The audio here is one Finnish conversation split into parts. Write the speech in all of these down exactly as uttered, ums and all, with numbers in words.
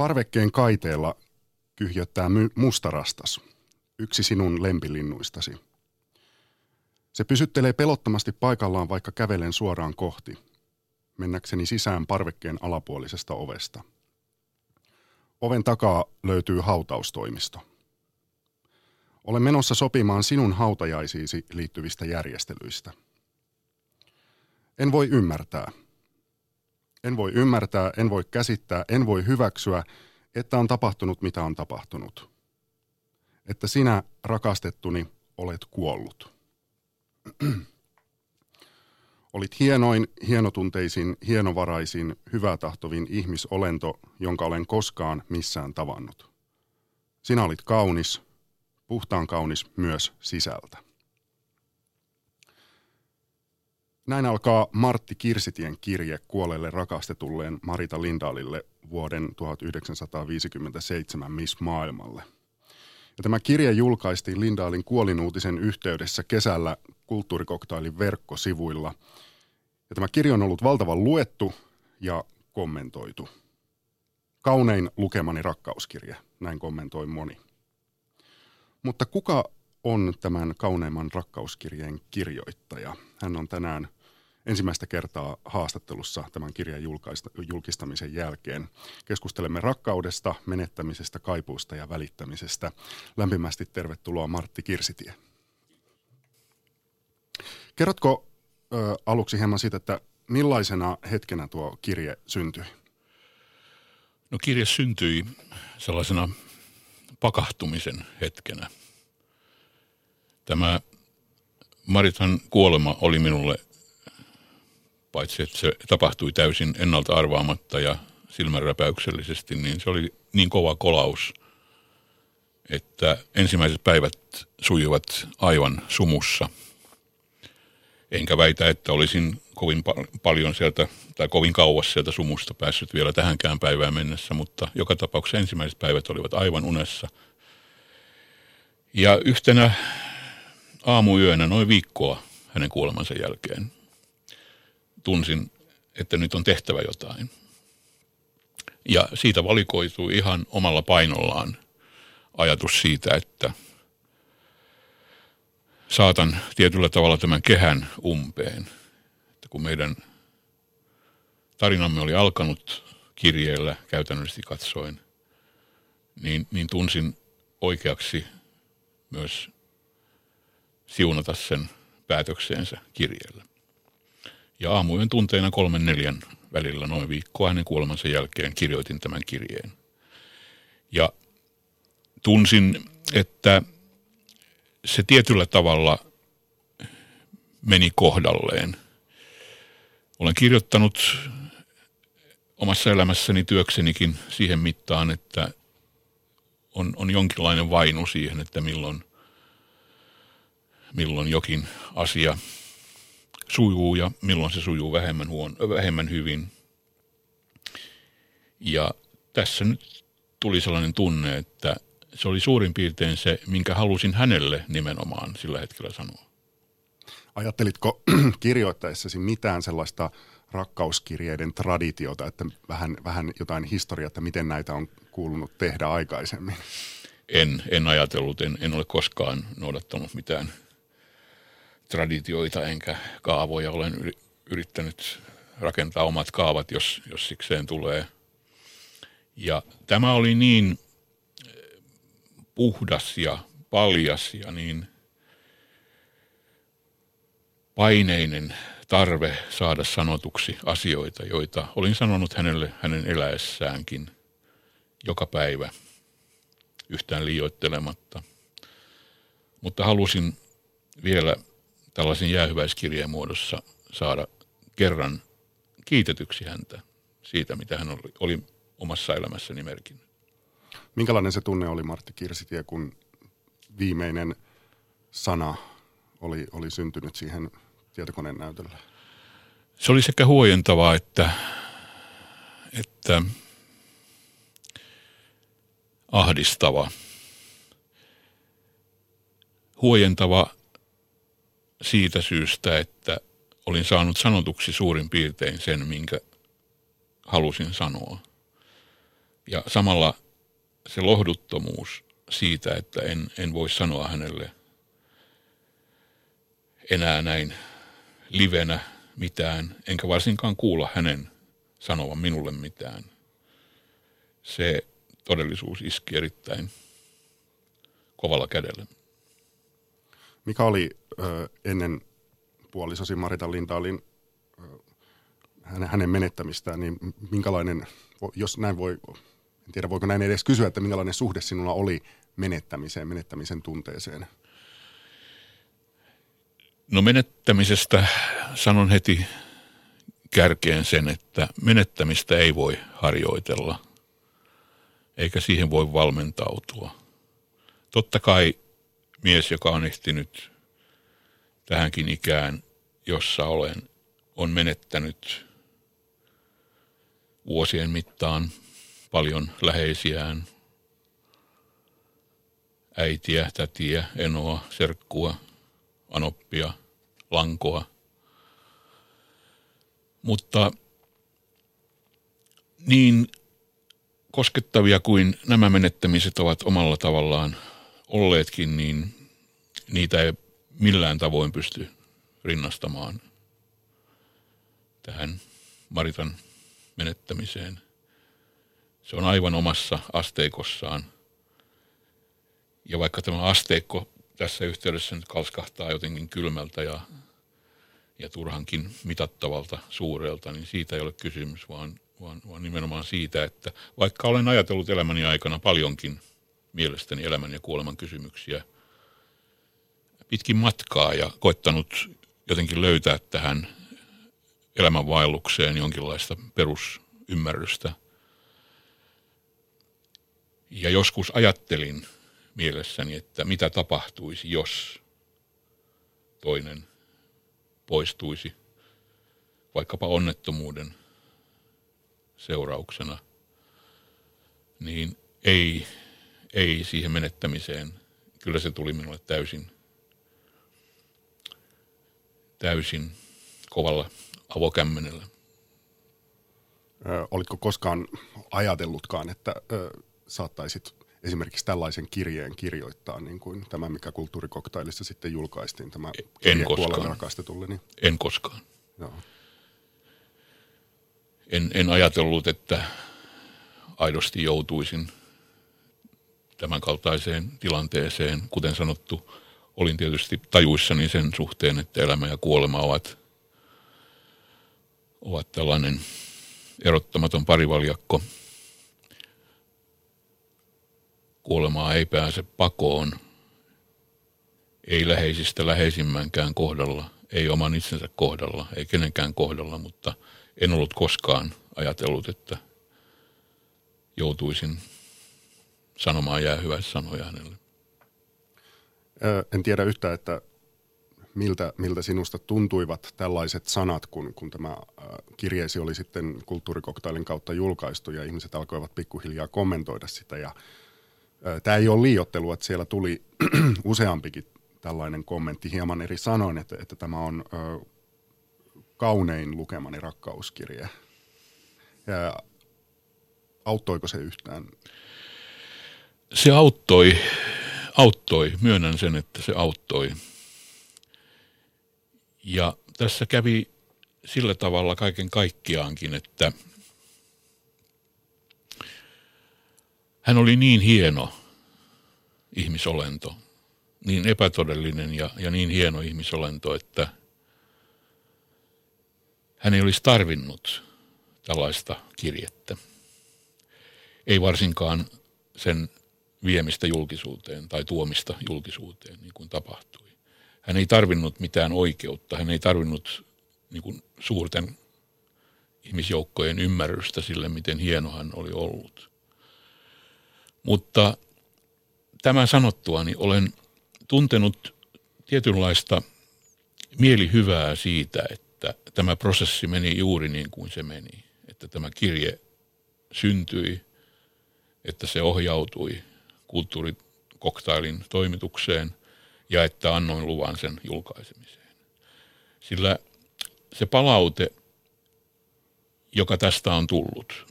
Parvekkeen kaiteella kyhjöttää my- mustarastas, yksi sinun lempilinnuistasi. Se pysyttelee pelottomasti paikallaan, vaikka kävelen suoraan kohti, mennäkseni sisään parvekkeen alapuolisesta ovesta. Oven takaa löytyy hautaustoimisto. Olen menossa sopimaan sinun hautajaisiisi liittyvistä järjestelyistä. En voi ymmärtää. En voi ymmärtää, en voi käsittää, en voi hyväksyä, että on tapahtunut mitä on tapahtunut. Että sinä, rakastettuni, olet kuollut. Olit hienoin, hienotunteisin, hienovaraisin, hyvätahtovin ihmisolento, jonka olen koskaan missään tavannut. Sinä olit kaunis, puhtaan kaunis myös sisältä. Näin alkaa Martti Kirsitien kirje kuolleelle rakastetulleen Marita Lindahlille vuoden tuhatyhdeksänsataaviisikymmentäseitsemän Miss Maailmalle. Ja tämä kirja julkaistiin Lindahlin kuolinuutisen yhteydessä kesällä Kulttuuricocktailin verkkosivuilla. Ja tämä kirja on ollut valtavan luettu ja kommentoitu. Kaunein lukemani rakkauskirja, näin kommentoi moni. Mutta kuka on tämän kauneimman rakkauskirjeen kirjoittaja? Hän on tänään ensimmäistä kertaa haastattelussa tämän kirjan julkistamisen jälkeen. Keskustelemme rakkaudesta, menettämisestä, kaipuusta ja välittämisestä. Lämpimästi tervetuloa Martti Kirsitie. Kerrotko ö, aluksi hieman siitä, että millaisena hetkenä tuo kirje syntyi? No kirje syntyi sellaisena pakahtumisen hetkenä. Tämä Maritan kuolema oli minulle, paitsi että se tapahtui täysin ennalta arvaamatta ja silmänräpäyksellisesti, niin se oli niin kova kolaus, että ensimmäiset päivät sujuivat aivan sumussa. Enkä väitä, että olisin kovin pal- paljon sieltä tai kovin kauas sieltä sumusta päässyt vielä tähänkään päivään mennessä, mutta joka tapauksessa ensimmäiset päivät olivat aivan unessa. Ja yhtenä aamuyönä noin viikkoa hänen kuolemansa jälkeen tunsin, että nyt on tehtävä jotain. Ja siitä valikoitui ihan omalla painollaan ajatus siitä, että saatan tietyllä tavalla tämän kehän umpeen. Että kun meidän tarinamme oli alkanut kirjeellä käytännöllisesti katsoen, niin, niin tunsin oikeaksi myös siunata sen päätökseensä kirjeellä. Ja aamujen tunteina kolmen neljän välillä noin viikkoa hänen kuolemansa jälkeen kirjoitin tämän kirjeen. Ja tunsin, että se tietyllä tavalla meni kohdalleen. Olen kirjoittanut omassa elämässäni työksenikin siihen mittaan, että on, on jonkinlainen vainu siihen, että milloin, milloin jokin asia sujuu ja milloin se sujuu vähemmän, huon, vähemmän hyvin. Ja tässä nyt tuli sellainen tunne, että se oli suurin piirtein se, minkä halusin hänelle nimenomaan sillä hetkellä sanoa. Ajattelitko kirjoittaessasi mitään sellaista rakkauskirjeiden traditiota, että vähän, vähän jotain historiaa, että miten näitä on kuulunut tehdä aikaisemmin? En, en ajatellut, en, en ole koskaan noudattanut mitään traditioita enkä kaavoja. Olen yrittänyt rakentaa omat kaavat, jos, jos sikseen tulee. Ja tämä oli niin puhdas ja paljas ja niin paineinen tarve saada sanotuksi asioita, joita olin sanonut hänelle hänen eläessäänkin joka päivä yhtään liioittelematta. Mutta halusin vielä tällaisen jäähyväiskirjeen muodossa saada kerran kiitetyksi häntä siitä, mitä hän oli, oli omassa elämässäni merkinnyt. Minkälainen se tunne oli, Martti Kirsitie, kun viimeinen sana oli, oli syntynyt siihen tietokoneen näytölle? Se oli sekä huojentavaa että, että ahdistava. Huojentava siitä syystä, että olin saanut sanotuksi suurin piirtein sen, minkä halusin sanoa. ja samalla se lohduttomuus siitä, että en, en voi sanoa hänelle enää näin livenä mitään, enkä varsinkaan kuulla hänen sanovan minulle mitään. Se todellisuus iski erittäin kovalla kädellä. Mikä oli ö, ennen puolisosi Marita Lindahlin, ö, hänen menettämistään, niin minkälainen, jos näin voi, en tiedä voiko näin edes kysyä, että minkälainen suhde sinulla oli menettämiseen, menettämisen tunteeseen? No menettämisestä sanon heti kärkeen sen, että menettämistä ei voi harjoitella, eikä siihen voi valmentautua. Totta kai mies, joka on ehtinyt tähänkin ikään, jossa olen, on menettänyt vuosien mittaan paljon läheisiään, äitiä, tätiä, enoa, serkkua, anoppia, lankoa. Mutta niin koskettavia kuin nämä menettämiset ovat omalla tavallaan olleetkin, niin niitä ei millään tavoin pysty rinnastamaan tähän Maritan menettämiseen. Se on aivan omassa asteikossaan. Ja vaikka tämä asteikko tässä yhteydessä nyt kalskahtaa jotenkin kylmältä ja, ja turhankin mitattavalta suurelta, niin siitä ei ole kysymys, vaan, vaan, vaan nimenomaan siitä, että vaikka olen ajatellut elämäni aikana paljonkin mielestäni elämän ja kuoleman kysymyksiä pitkin matkaa ja koittanut jotenkin löytää tähän elämänvaellukseen jonkinlaista perusymmärrystä. Ja joskus ajattelin mielessäni, että mitä tapahtuisi, jos toinen poistuisi vaikkapa onnettomuuden seurauksena, niin ei, ei siihen menettämiseen. Kyllä se tuli minulle täysin, täysin kovalla avokämmenellä. Ö, olitko koskaan ajatellutkaan, että ö, saattaisit esimerkiksi tällaisen kirjeen kirjoittaa, niin kuin tämä, mikä Kulttuurikoktailissa sitten julkaistiin, tämä kirje kuolleen rakastetulle? Niin... En koskaan. Joo. En, en ajatellut, että aidosti joutuisin tämän kaltaiseen tilanteeseen. Kuten sanottu, olin tietysti tajuissani sen suhteen, että elämä ja kuolema ovat, ovat tällainen erottamaton parivaljakko. Kuolemaa ei pääse pakoon, ei läheisistä läheisimmänkään kohdalla, ei oman itsensä kohdalla, ei kenenkään kohdalla, mutta en ollut koskaan ajatellut, että joutuisin sanomaan jäähyväissanoja hänelle. En tiedä yhtään, että miltä, miltä sinusta tuntuivat tällaiset sanat, kun, kun tämä kirjeesi oli sitten Kulttuurikoktailin kautta julkaistu ja ihmiset alkoivat pikkuhiljaa kommentoida sitä. Ja tämä ei ole liioittelua, että siellä tuli useampikin tällainen kommentti hieman eri sanoin, että, että tämä on ö, kaunein lukemani rakkauskirje. Ja auttoiko se yhtään? Se auttoi, auttoi, myönnän sen, että se auttoi. Ja tässä kävi sillä tavalla kaiken kaikkiaankin, että hän oli niin hieno ihmisolento, niin epätodellinen ja, ja niin hieno ihmisolento, että hän ei olisi tarvinnut tällaista kirjettä. Ei varsinkaan sen viemistä julkisuuteen tai tuomista julkisuuteen, niin kuin tapahtui. Hän ei tarvinnut mitään oikeutta, hän ei tarvinnut niin kuin suurten ihmisjoukkojen ymmärrystä sille, miten hieno hän oli ollut. Mutta tämän sanottuani olen tuntenut tietynlaista mielihyvää siitä, että tämä prosessi meni juuri niin kuin se meni. Että tämä kirje syntyi, että se ohjautui Kulttuurikoktailin toimitukseen ja että annoin luvan sen julkaisemiseen. Sillä se palaute, joka tästä on tullut,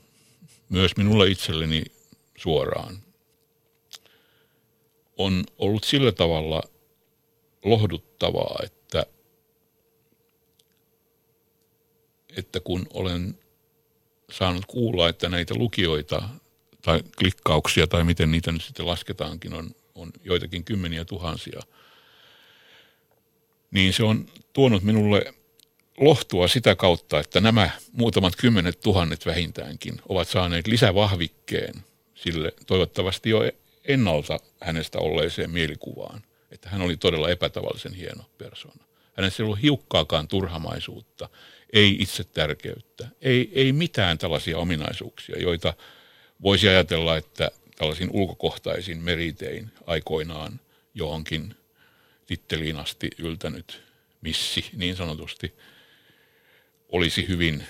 myös minulla itselleni suoraan, on ollut sillä tavalla lohduttavaa, että, että kun olen saanut kuulla, että näitä lukijoita tai klikkauksia tai miten niitä nyt sitten lasketaankin on, on joitakin kymmeniä tuhansia, niin se on tuonut minulle lohtua sitä kautta, että nämä muutamat kymmenet tuhannet vähintäänkin ovat saaneet lisävahvikkeen sille toivottavasti jo ennalta hänestä olleeseen mielikuvaan, että hän oli todella epätavallisen hieno persoona. Hänessä ei ollut hiukkaakaan turhamaisuutta, ei itsetärkeyttä, ei, ei mitään tällaisia ominaisuuksia, joita voisi ajatella, että tällaisin ulkokohtaisin meritein aikoinaan johonkin titteliin asti yltänyt missi niin sanotusti olisi hyvin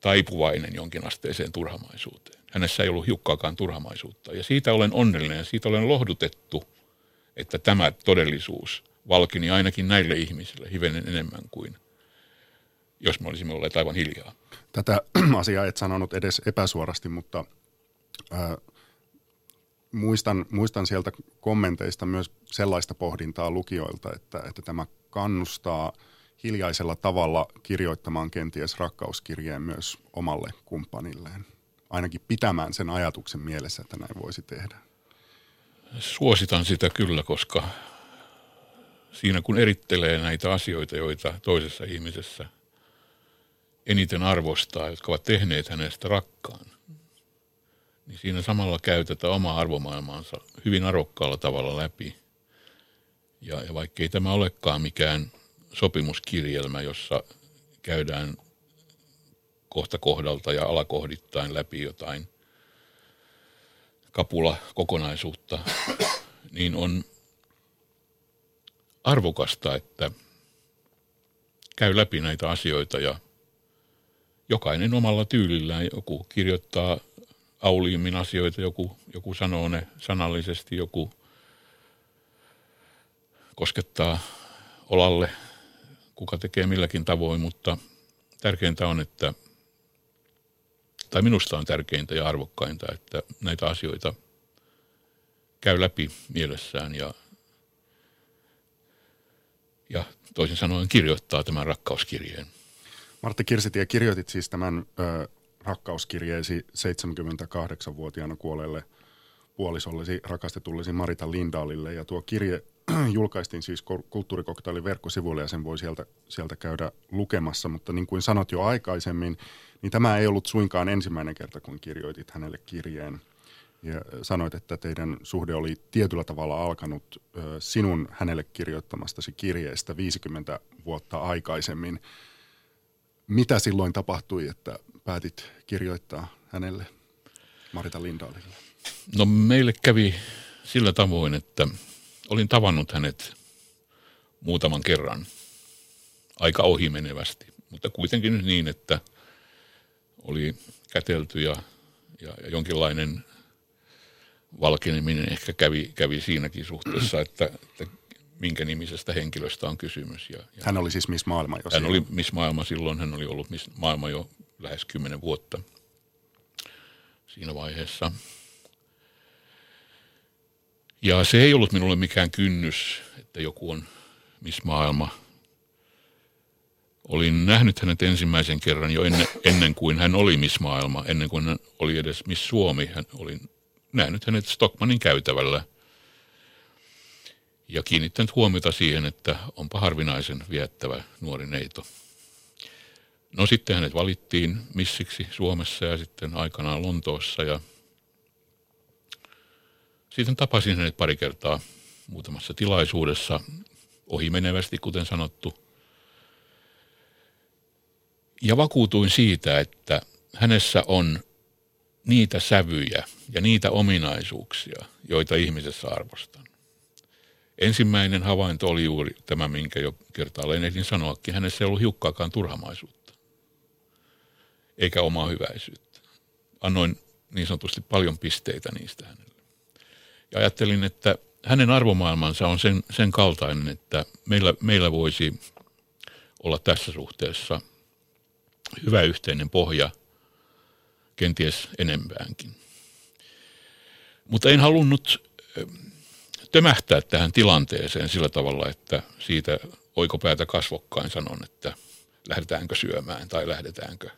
taipuvainen jonkinasteiseen turhamaisuuteen. Hänessä ei ollut hiukkaakaan turhamaisuutta. Ja siitä olen onnellinen ja siitä olen lohdutettu, että tämä todellisuus valkini ainakin näille ihmisille hivenen enemmän kuin jos me olisimme olleet aivan hiljaa. Tätä asiaa et sanonut edes epäsuorasti, mutta äh, muistan, muistan sieltä kommenteista myös sellaista pohdintaa lukijoilta, että, että tämä kannustaa hiljaisella tavalla kirjoittamaan kenties rakkauskirjeen myös omalle kumppanilleen. Ainakin pitämään sen ajatuksen mielessä, että näin voisi tehdä. Suositan sitä kyllä, koska siinä kun erittelee näitä asioita, joita toisessa ihmisessä eniten arvostaa, jotka ovat tehneet hänestä rakkaan, niin siinä samalla käy tätä omaa arvomaailmaansa hyvin arvokkaalla tavalla läpi. Ja, ja vaikkei tämä olekaan mikään sopimuskirjelmä, jossa käydään kohta kohdalta ja alakohdittain läpi jotain kapula kokonaisuutta, niin on arvokasta, että käy läpi näitä asioita ja jokainen omalla tyylillään, joku kirjoittaa auliimmin asioita, joku, joku sanoo ne sanallisesti, joku koskettaa olalle, kuka tekee milläkin tavoin, mutta tärkeintä on, että tai minusta on tärkeintä ja arvokkainta, että näitä asioita käy läpi mielessään ja, ja toisin sanoen kirjoittaa tämän rakkauskirjeen. Martti Kirsitie, kirjoitit siis tämän ö, rakkauskirjeesi seitsemänkymmentäkahdeksanvuotiaana kuolleelle puolisollesi, rakastetullesi Marita Lindahlille. Ja tuo kirje julkaistiin siis Kulttuurikoktailin verkkosivuille ja sen voi sieltä, sieltä käydä lukemassa. Mutta niin kuin sanot jo aikaisemmin, niin tämä ei ollut suinkaan ensimmäinen kerta, kun kirjoitit hänelle kirjeen. Ja sanoit, että teidän suhde oli tietyllä tavalla alkanut ö, sinun hänelle kirjoittamastasi kirjeestä viisikymmentä vuotta aikaisemmin. Mitä silloin tapahtui, että päätit kirjoittaa hänelle, Marita Lindahlille? No meille kävi sillä tavoin, että olin tavannut hänet muutaman kerran, aika ohimenevästi, mutta kuitenkin nyt niin, että oli kätelty ja, ja, ja jonkinlainen valkeneminen ehkä kävi, kävi siinäkin suhteessa, että, että minkä nimisestä henkilöstä on kysymys. Ja, ja hän oli siis Miss Maailma jo silloin. Hän oli Miss Maailma silloin, hän oli ollut Miss Maailma jo lähes kymmenen vuotta siinä vaiheessa. Ja se ei ollut minulle mikään kynnys, että joku on Miss Maailma. Olin nähnyt hänet ensimmäisen kerran jo ennen, ennen kuin hän oli Miss Maailma, ennen kuin hän oli edes Miss Suomi. Hän oli nähnyt hänet Stockmanin käytävällä ja kiinnittänyt huomiota siihen, että onpa harvinaisen viettävä nuori neito. No sitten hänet valittiin missiksi Suomessa ja sitten aikanaan Lontoossa ja sitten tapasin hänet pari kertaa muutamassa tilaisuudessa, ohimenevästi kuten sanottu. Ja vakuutuin siitä, että hänessä on niitä sävyjä ja niitä ominaisuuksia, joita ihmisessä arvostan. Ensimmäinen havainto oli juuri tämä, minkä jo kertaalleen ehdin sanoakin. Hänessä ei ollut hiukkaakaan turhamaisuutta, eikä omaa hyväisyyttä. Annoin niin sanotusti paljon pisteitä niistä hänelle. Ja ajattelin, että hänen arvomaailmansa on sen, sen kaltainen, että meillä, meillä voisi olla tässä suhteessa hyvä yhteinen pohja kenties enempäänkin. Mutta en halunnut tömähtää tähän tilanteeseen sillä tavalla, että siitä oikopäätä kasvokkain sanon, että lähdetäänkö syömään tai lähdetäänkö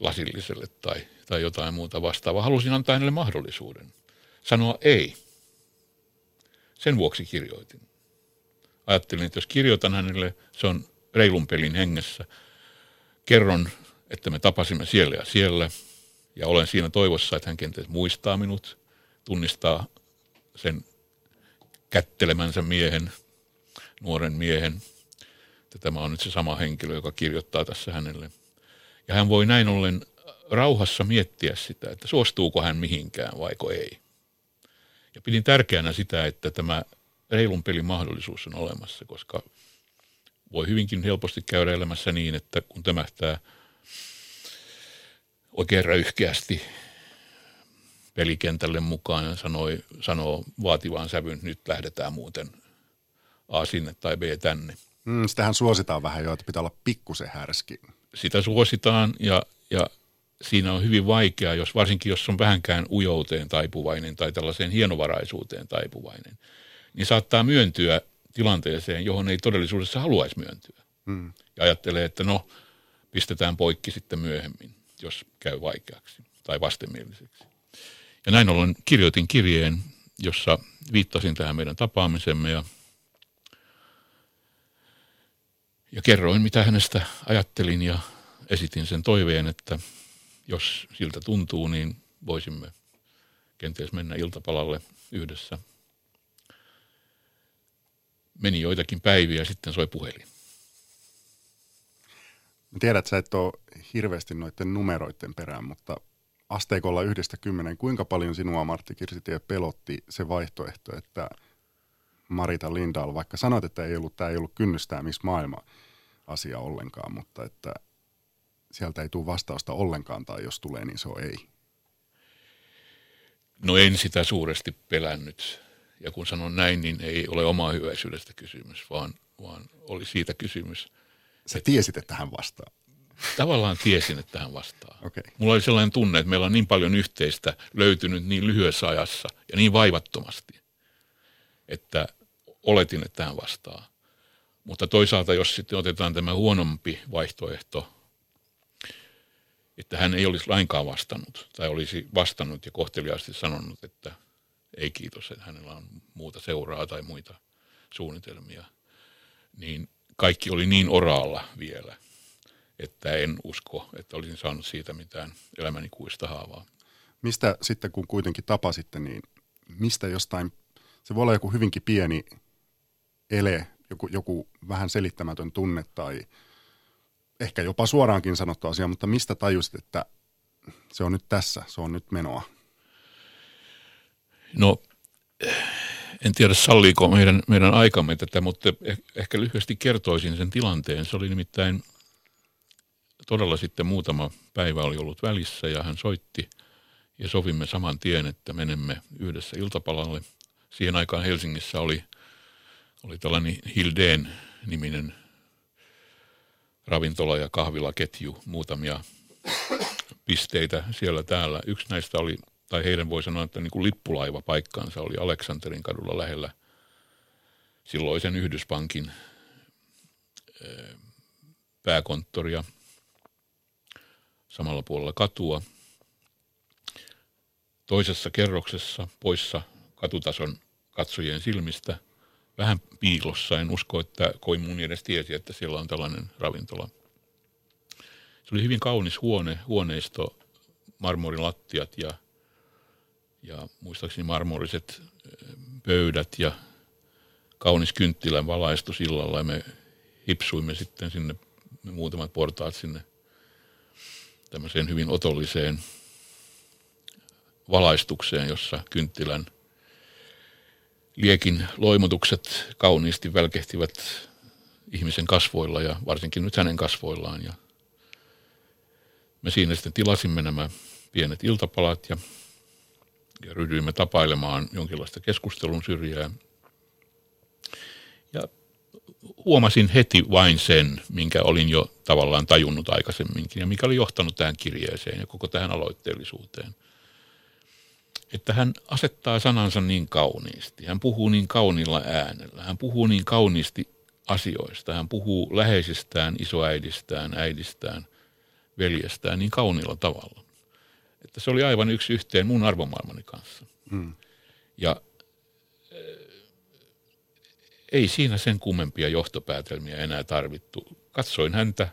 lasilliselle tai, tai jotain muuta vastaavaa. Halusin antaa hänelle mahdollisuuden sanoa ei. Sen vuoksi kirjoitin. Ajattelin, että jos kirjoitan hänelle, se on reilun pelin hengessä. Kerron, että me tapasimme siellä ja siellä ja olen siinä toivossa, että hän kenties muistaa minut, tunnistaa sen kättelemänsä miehen, nuoren miehen. Tämä on nyt se sama henkilö, joka kirjoittaa tässä hänelle. Ja hän voi näin ollen rauhassa miettiä sitä, että suostuuko hän mihinkään vaiko ei. Ja pidin tärkeänä sitä, että tämä reilun pelin mahdollisuus on olemassa, koska voi hyvinkin helposti käydä elämässä niin, että kun tömähtää oikein röyhkeästi pelikentälle mukaan ja sanoi, sanoo vaativaan sävyn, nyt lähdetään muuten A sinne tai B tänne. Mm, sitähän suositaan vähän jo, että pitää olla pikkusen härski. Sitä suositaan ja, ja siinä on hyvin vaikeaa, jos, varsinkin jos on vähänkään ujouteen taipuvainen tai tällaiseen hienovaraisuuteen taipuvainen, niin saattaa myöntyä tilanteeseen, johon ei todellisuudessa haluaisi myöntyä. Mm. Ja ajattelee, että no, pistetään poikki sitten myöhemmin, jos käy vaikeaksi tai vastenmieliseksi. Ja näin ollen kirjoitin kirjeen, jossa viittasin tähän meidän tapaamisemme ja Ja kerroin, mitä hänestä ajattelin ja esitin sen toiveen, että jos siltä tuntuu, niin voisimme kenties mennä iltapalalle yhdessä. Meni joitakin päiviä ja sitten soi puhelin. Tiedät, sä et ole hirveästi noiden numeroiden perään, mutta asteikolla yhdestä kymmenen, kuinka paljon sinua, Martti Kirsitie, pelotti se vaihtoehto, että Marita Lindahl, vaikka sanoit, että ei ollut, tämä ei ollut kynnystää Miss Maailma-asia ollenkaan, mutta että sieltä ei tule vastausta ollenkaan, tai jos tulee, niin se on ei. No en sitä suuresti pelännyt, ja kun sanon näin, niin ei ole omaa hyväisyydestä kysymys, vaan, vaan oli siitä kysymys. Sä että tiesit, että hän vastaa. Tavallaan tiesin, että hän vastaa. Okay. Mulla oli sellainen tunne, että meillä on niin paljon yhteistä löytynyt niin lyhyessä ajassa ja niin vaivattomasti, että oletin, että hän vastaa. Mutta toisaalta, jos sitten otetaan tämä huonompi vaihtoehto, että hän ei olisi lainkaan vastannut, tai olisi vastannut ja kohteliaasti sanonut, että ei kiitos, että hänellä on muuta seuraa tai muita suunnitelmia, niin kaikki oli niin oraalla vielä, että en usko, että olisin saanut siitä mitään elämänikuista haavaa. Mistä sitten, kun kuitenkin tapasitte, niin mistä jostain? Se voi olla joku hyvinkin pieni ele, joku, joku vähän selittämätön tunne tai ehkä jopa suoraankin sanottu asia, mutta mistä tajusit, että se on nyt tässä, se on nyt menoa? No, en tiedä salliiko meidän, meidän aikamme tätä, mutta ehkä lyhyesti kertoisin sen tilanteen. Se oli nimittäin todella sitten muutama päivä oli ollut välissä ja hän soitti ja sovimme saman tien, että menemme yhdessä iltapalalle. Siihen aikaan Helsingissä oli, oli tällainen Hildeen-niminen ravintola- ja kahvilaketju, muutamia pisteitä siellä täällä. Yksi näistä oli, tai heidän voi sanoa, että niin kuin lippulaiva paikkaansa oli Aleksanterin kadulla lähellä silloisen Yhdyspankin pääkonttoria samalla puolella katua. Toisessa kerroksessa poissa katutason katsojien silmistä, vähän piilossa, en usko, että koimuun edes tiesi, että siellä on tällainen ravintola. Se oli hyvin kaunis huone, huoneisto, marmorilattiat ja, ja muistaakseni marmoriset pöydät ja kaunis kynttilän valaistus illalla. Ja me hipsuimme sitten sinne muutamat portaat sinne tämmöiseen hyvin otolliseen valaistukseen, jossa kynttilän liekin loimutukset kauniisti välkehtivät ihmisen kasvoilla ja varsinkin nyt hänen kasvoillaan. Ja me siinä sitten tilasimme nämä pienet iltapalat ja, ja ryhdyimme tapailemaan jonkinlaista keskustelun syrjää. Ja huomasin heti vain sen, minkä olin jo tavallaan tajunnut aikaisemminkin ja mikä oli johtanut tähän kirjeeseen ja koko tähän aloitteellisuuteen. Että hän asettaa sanansa niin kauniisti, hän puhuu niin kauniilla äänellä, hän puhuu niin kauniisti asioista, hän puhuu läheisistään, isoäidistään, äidistään, veljestään niin kauniilla tavalla. Että se oli aivan yksi yhteen mun arvomaailmani kanssa. Mm. Ja äh, ei siinä sen kummempia johtopäätelmiä enää tarvittu. Katsoin häntä,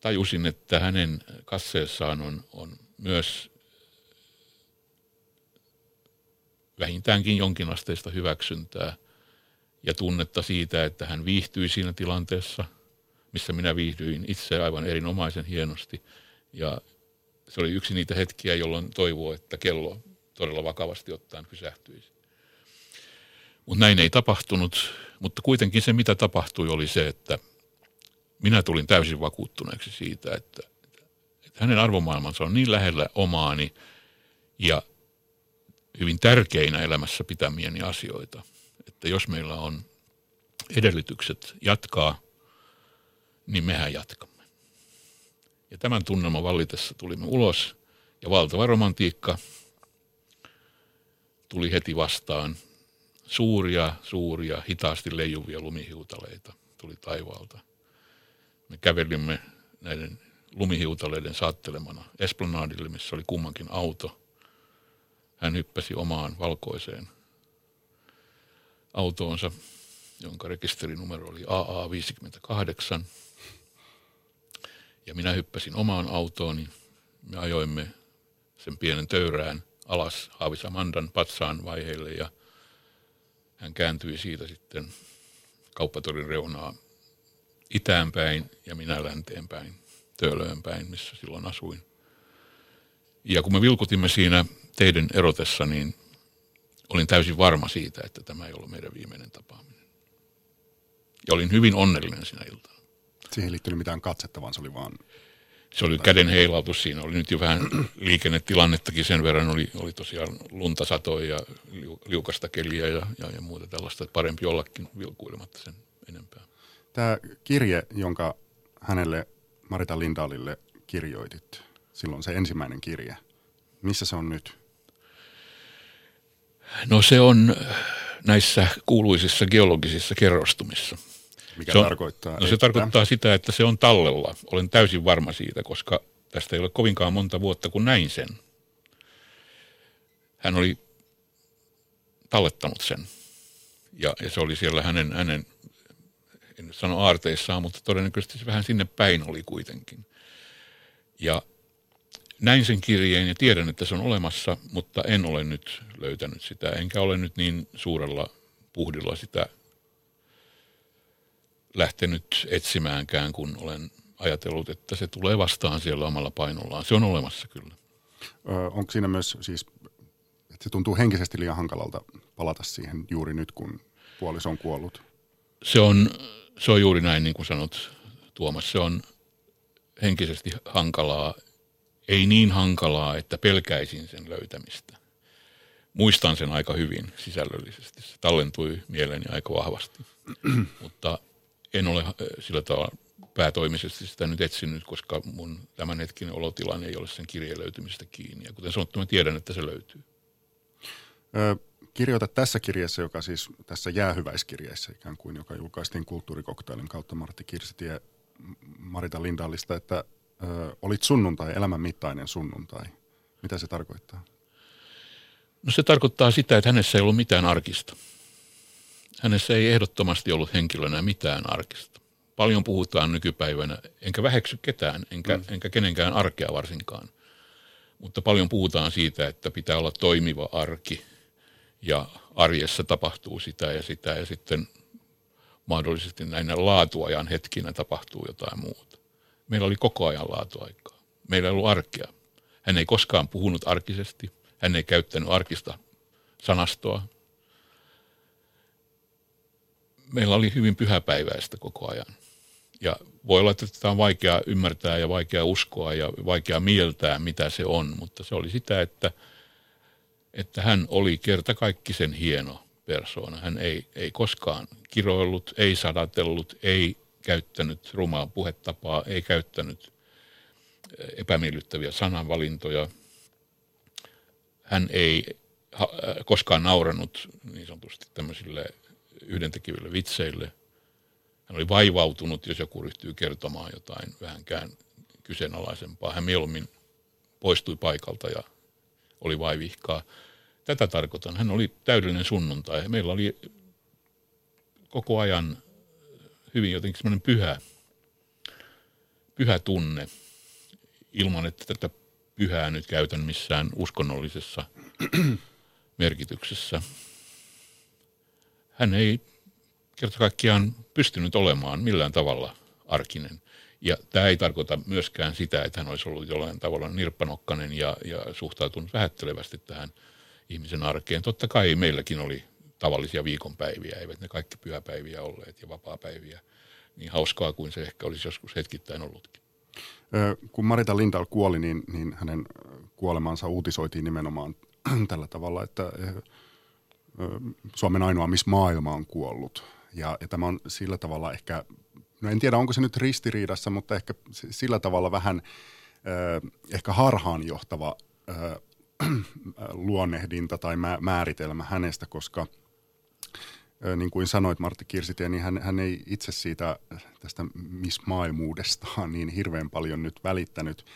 tajusin, että hänen katseessaan on, on myös vähintäänkin jonkinasteista hyväksyntää ja tunnetta siitä, että hän viihtyi siinä tilanteessa, missä minä viihdyin itse aivan erinomaisen hienosti. Ja se oli yksi niitä hetkiä, jolloin toivoo, että kello todella vakavasti ottaen pysähtyisi. Mutta näin ei tapahtunut, mutta kuitenkin se, mitä tapahtui, oli se, että minä tulin täysin vakuuttuneeksi siitä, että, että hänen arvomaailmansa on niin lähellä omaani ja hyvin tärkeinä elämässä pitämieni asioita, että jos meillä on edellytykset jatkaa, niin mehän jatkamme. Ja tämän tunnelman vallitessa tulimme ulos ja valtava romantiikka tuli heti vastaan. Suuria, suuria, hitaasti leijuvia lumihiutaleita tuli taivaalta. Me kävelimme näiden lumihiutaleiden saattelemana Esplanadille, missä oli kummankin auto. Hän hyppäsi omaan valkoiseen autoonsa, jonka rekisterinumero oli A A viisikymmentäkahdeksan. Ja minä hyppäsin omaan autooni. Me ajoimme sen pienen töyrään alas Havis Amandan patsaan vaiheille ja hän kääntyi siitä sitten kauppatorin reunaa itään päin ja minä länteen päin, Töölöön päin, missä silloin asuin. Ja kun me vilkutimme siinä teiden erotessa, niin olin täysin varma siitä, että tämä ei ollut meidän viimeinen tapaaminen. Ja olin hyvin onnellinen sinä iltana. Siihen ei liittynyt mitään katsetta, vaan se oli vaan... Se oli käden heilautus siinä. Oli nyt jo vähän liikennetilannettakin sen verran. Oli, oli tosiaan lunta, satoa ja liukasta keliä ja, ja, ja muuta tällaista. Parempi ollakin vilkuilematta sen enempää. Tämä kirje, jonka hänelle Marita Lindahlille kirjoitit, silloin se ensimmäinen kirje. Missä se on nyt? No se on näissä kuuluisissa geologisissa kerrostumissa. Mikä se on, tarkoittaa? No että... se tarkoittaa sitä, että se on tallella. Olen täysin varma siitä, koska tästä ei ole kovinkaan monta vuotta, kun näin sen. Hän oli tallettanut sen. Ja, ja se oli siellä hänen, hänen, en nyt sano aarteissaan, mutta todennäköisesti se vähän sinne päin oli kuitenkin. Ja näin sen kirjeen ja tiedän, että se on olemassa, mutta en ole nyt löytänyt sitä. Enkä ole nyt niin suurella puhdilla sitä lähtenyt etsimäänkään, kun olen ajatellut, että se tulee vastaan siellä omalla painollaan. Se on olemassa kyllä. Öö, onko siinä myös siis, että se tuntuu henkisesti liian hankalalta palata siihen juuri nyt, kun puoliso on kuollut? Se on, se on juuri näin, niin kuin sanot Tuomas. Se on henkisesti hankalaa. Ei niin hankalaa, että pelkäisin sen löytämistä. Muistan sen aika hyvin sisällöllisesti. Se tallentui mieleeni aika vahvasti, mutta en ole sillä tavalla päätoimisesti sitä nyt etsinyt, koska mun tämänhetkinen olotilanne ei ole sen kirjeen löytymistä kiinni. Ja kuten sanottu, mä tiedän, että se löytyy. Ö, kirjoita tässä kirjeessä, joka siis tässä jäähyväiskirjeessä ikään kuin, joka julkaistiin Kulttuurikoktailin kautta Martti Kirsitie Marita Lindahlista, että ö, olit sunnuntai, elämänmittainen sunnuntai. Mitä se tarkoittaa? No se tarkoittaa sitä, että hänessä ei ollut mitään arkista. Hänessä ei ehdottomasti ollut henkilönä mitään arkista. Paljon puhutaan nykypäivänä, enkä väheksy ketään, enkä, mm. enkä kenenkään arkea varsinkaan. Mutta paljon puhutaan siitä, että pitää olla toimiva arki ja arjessa tapahtuu sitä ja sitä ja sitten mahdollisesti näinä laatuajan hetkinä tapahtuu jotain muuta. Meillä oli koko ajan laatuaikaa. Meillä ei ollut arkea. Hän ei koskaan puhunut arkisesti, hän ei käyttänyt arkista sanastoa. Meillä oli hyvin pyhäpäiväistä koko ajan. Ja voi olla, että tämä on vaikea ymmärtää ja vaikea uskoa ja vaikea mieltää, mitä se on. Mutta se oli sitä, että, että hän oli kertakaikkisen hieno persoona. Hän ei, ei koskaan kiroillut, ei sadatellut, ei käyttänyt rumaa puhetapaa, ei käyttänyt epämiellyttäviä sananvalintoja. Hän ei ha- koskaan nauranut niin sanotusti tämmöisille yhdentekiville vitseille. Hän oli vaivautunut, jos joku ryhtyy kertomaan jotain vähänkään kyseenalaisempaa. Hän mieluummin poistui paikalta ja oli vaivihkaa. Tätä tarkoitan. Hän oli täydellinen sunnuntai. Meillä oli koko ajan hyvin jotenkin semmoinen pyhä, pyhä tunne, ilman että tätä pyhää nyt käytän missään uskonnollisessa merkityksessä. Hän ei kerta kaikkiaan pystynyt olemaan millään tavalla arkinen. Ja tämä ei tarkoita myöskään sitä, että hän olisi ollut jollain tavalla nirppanokkainen ja, ja suhtautunut vähättelevästi tähän ihmisen arkeen. Totta kai meilläkin oli tavallisia viikonpäiviä, eivät ne kaikki pyhäpäiviä olleet ja vapaapäiviä. Niin hauskaa kuin se ehkä olisi joskus hetkittäin ollutkin. Kun Marita Lindahl kuoli, niin, niin hänen kuolemansa uutisoitiin nimenomaan tällä tavalla, että Suomen ainoa Miss Maailma on kuollut. Ja, ja tämä on sillä tavalla ehkä, no en tiedä onko se nyt ristiriidassa, mutta ehkä sillä tavalla vähän ehkä harhaanjohtava luonnehdinta tai määritelmä hänestä, koska niin kuin sanoit, Martti Kirsitie, niin hän, hän ei itse siitä tästä mismaailmuudestaan niin hirveän paljon nyt välittänyt.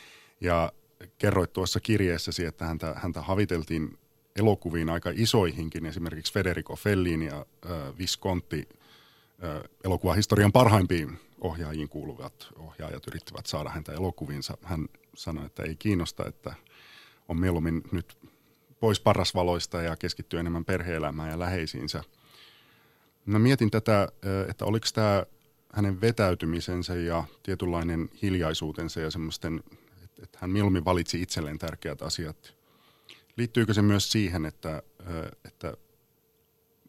Ja kerroit tuossa kirjeessäsi, että häntä, häntä haviteltiin elokuviin aika isoihinkin, esimerkiksi Federico Fellini ja äh, Visconti, äh, elokuvahistorian parhaimpiin ohjaajiin kuuluvat ohjaajat yrittivät saada häntä elokuviinsa. Hän sanoi, että ei kiinnosta, että on mieluummin nyt pois parrasvaloista ja keskittyy enemmän perhe-elämään ja läheisiinsä. Mä mietin tätä, että oliko tämä hänen vetäytymisensä ja tietynlainen hiljaisuutensa ja semmoisten, että hän mieluummin valitsi itselleen tärkeät asiat. Liittyykö se myös siihen, että, että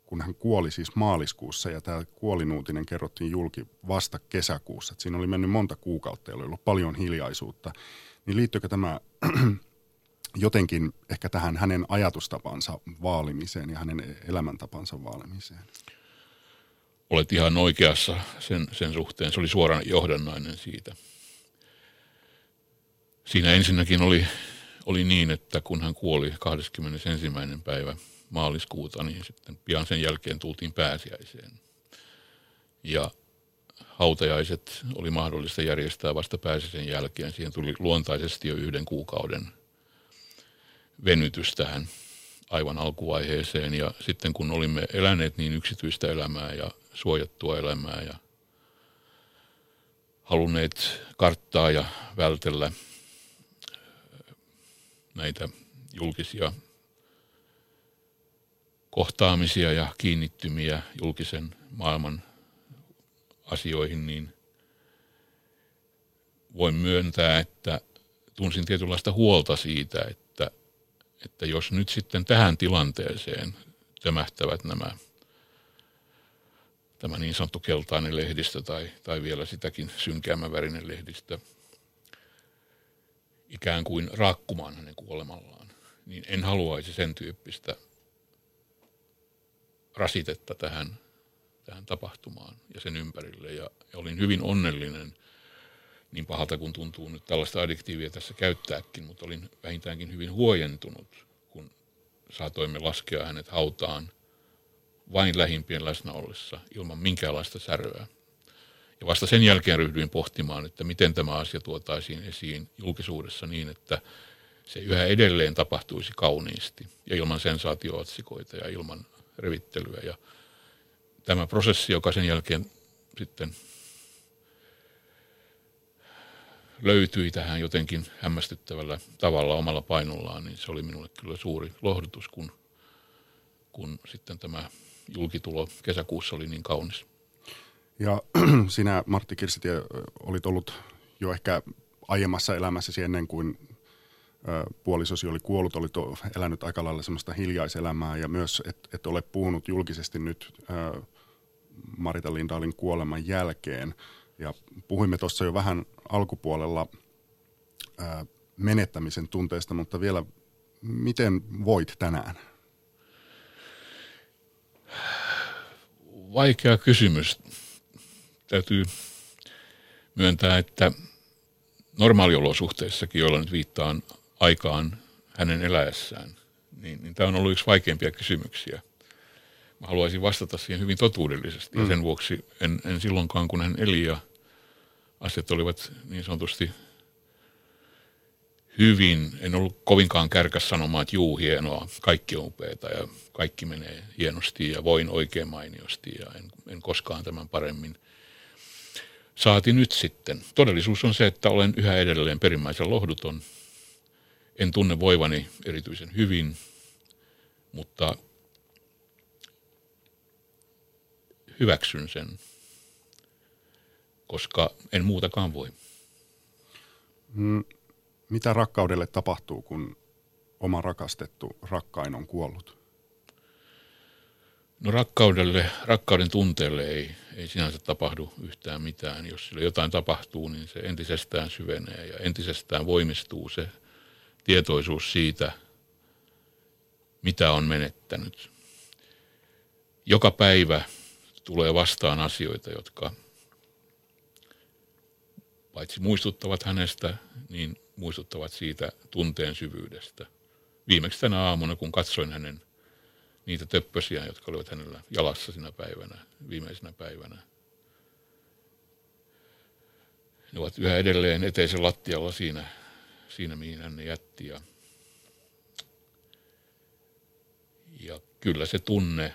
kun hän kuoli siis maaliskuussa ja tämä kuolinuutinen kerrottiin julki vasta kesäkuussa, että siinä oli mennyt monta kuukautta ja oli ollut paljon hiljaisuutta, niin liittyykö tämä jotenkin ehkä tähän hänen ajatustapansa vaalimiseen ja hänen elämäntapansa vaalimiseen? Olet ihan oikeassa sen, sen suhteen. Se oli suoraan johdannainen siitä. Siinä ensinnäkin oli, oli niin, että kun hän kuoli kahdeskymmenesensimmäinen päivä maaliskuuta, niin sitten pian sen jälkeen tultiin pääsiäiseen. Ja hautajaiset oli mahdollista järjestää vasta pääsiäisen jälkeen. Siihen tuli luontaisesti jo yhden kuukauden venytys tähän aivan alkuvaiheeseen. Ja sitten kun olimme eläneet niin yksityistä elämää ja suojattua elämää ja halunneet karttaa ja vältellä näitä julkisia kohtaamisia ja kiinnittymiä julkisen maailman asioihin, niin voin myöntää, että tunsin tietynlaista huolta siitä, että, että jos nyt sitten tähän tilanteeseen tömähtävät nämä tämä niin sanottu keltainen lehdistö tai, tai vielä sitäkin synkeämmän värinen lehdistö ikään kuin raakkumaan hänen kuolemallaan, niin en haluaisi sen tyyppistä rasitetta tähän, tähän tapahtumaan ja sen ympärille. Ja, ja olin hyvin onnellinen, niin pahalta kuin tuntuu nyt tällaista addiktiivia tässä käyttääkin, mutta olin vähintäänkin hyvin huojentunut, kun saatoimme laskea hänet hautaan vain lähimpien läsnä ollessa, ilman minkäänlaista säröä. Ja vasta sen jälkeen ryhdyin pohtimaan, että miten tämä asia tuotaisiin esiin julkisuudessa niin, että se yhä edelleen tapahtuisi kauniisti ja ilman sensaatio-otsikoita ja ilman revittelyä. Ja tämä prosessi, joka sen jälkeen sitten löytyi tähän jotenkin hämmästyttävällä tavalla omalla painollaan, niin se oli minulle kyllä suuri lohdutus, kun, kun sitten tämä julkitulo kesäkuussa oli niin kaunis. Ja sinä, Martti Kirsitie, olit ollut jo ehkä aiemmassa elämässäsi ennen kuin puolisosi oli kuollut, olit elänyt aika lailla semmoista hiljaiselämää ja myös et, et ole puhunut julkisesti nyt Marita Lindahlin kuoleman jälkeen. Ja puhuimme tuossa jo vähän alkupuolella menettämisen tunteesta, mutta vielä miten voit tänään? vaikea kysymys. Täytyy myöntää, että normaaliolosuhteissakin, joilla nyt viittaan aikaan hänen eläessään, niin, niin tämä on ollut yksi vaikeimpia kysymyksiä. Mä haluaisin vastata siihen hyvin totuudellisesti. Mm. Ja sen vuoksi en, en silloinkaan, kun hän eli ja asiat olivat niin sanotusti hyvin, en ollut kovinkaan kärkäs sanomaan, että juu, hienoa, kaikki on upeata ja kaikki menee hienosti ja voin oikein mainiosti ja en, en koskaan tämän paremmin. Saati nyt sitten. Todellisuus on se, että olen yhä edelleen perimmäisen lohduton. En tunne voivani erityisen hyvin, mutta hyväksyn sen, koska en muutakaan voi. Mm. Mitä rakkaudelle tapahtuu, kun oma rakastettu rakkain on kuollut? No rakkaudelle, rakkauden tunteelle ei, ei sinänsä tapahdu yhtään mitään. Jos sille jotain tapahtuu, niin se entisestään syvenee ja entisestään voimistuu se tietoisuus siitä, mitä on menettänyt. Joka päivä tulee vastaan asioita, jotka paitsi muistuttavat hänestä, niin muistuttavat siitä tunteen syvyydestä. Viimeksi tänä aamuna, kun katsoin hänen niitä töppösiä, jotka olivat hänellä jalassa sinä päivänä, viimeisenä päivänä. Ne ovat yhä edelleen eteisen lattialla siinä, siinä mihin hän ne jätti. Ja, ja kyllä se tunne,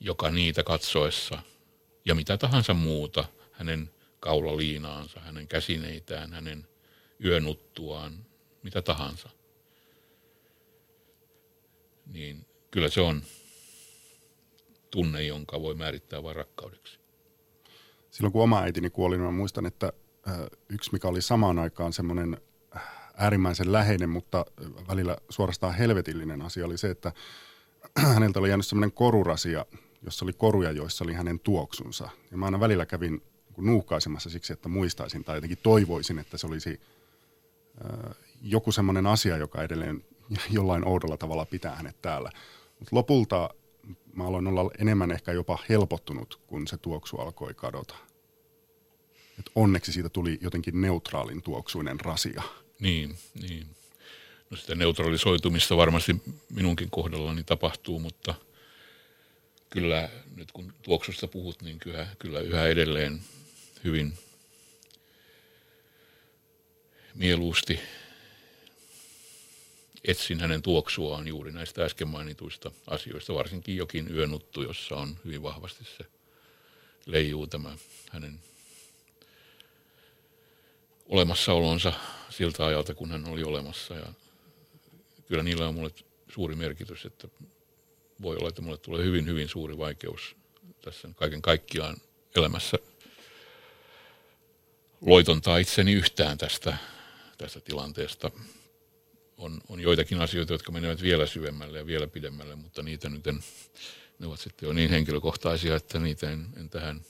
joka niitä katsoessa ja mitä tahansa muuta, hänen kaulaliinaansa, hänen käsineitään, hänen yönuttuaan, mitä tahansa. Niin kyllä se on tunne, jonka voi määrittää vain rakkaudeksi. Silloin kun oma äitini kuoli, niin mä muistan, että yksi mikä oli samaan aikaan semmoinen äärimmäisen läheinen, mutta välillä suorastaan helvetillinen asia oli se, että häneltä oli jäänyt semmoinen korurasia, jossa oli koruja, joissa oli hänen tuoksunsa. Ja mä aina välillä kävin nuuhkaisemassa siksi, että muistaisin tai jotenkin toivoisin, että se olisi joku semmoinen asia, joka edelleen jollain oudolla tavalla pitää hänet täällä. Mut lopulta mä aloin olla enemmän ehkä jopa helpottunut, kun se tuoksu alkoi kadota. Et onneksi siitä tuli jotenkin neutraalin tuoksuinen rasia. Niin, niin. No sitä neutralisoitumista varmasti minunkin kohdallani tapahtuu, mutta kyllä nyt kun tuoksusta puhut, niin kyllä, kyllä yhä edelleen hyvin mieluusti etsin hänen tuoksuaan juuri näistä äsken mainituista asioista, varsinkin jokin yönuttu, jossa on hyvin vahvasti se leijuu tämä hänen olemassaolonsa siltä ajalta, kun hän oli olemassa. Ja kyllä niillä on mulle suuri merkitys, että voi olla, että mulle tulee hyvin, hyvin suuri vaikeus tässä kaiken kaikkiaan elämässä loitontaa itseni yhtään tästä, tästä tilanteesta. On, on joitakin asioita, jotka menevät vielä syvemmälle ja vielä pidemmälle, mutta niitä nyt en, ne ovat sitten jo niin henkilökohtaisia, että niitä en, en tähän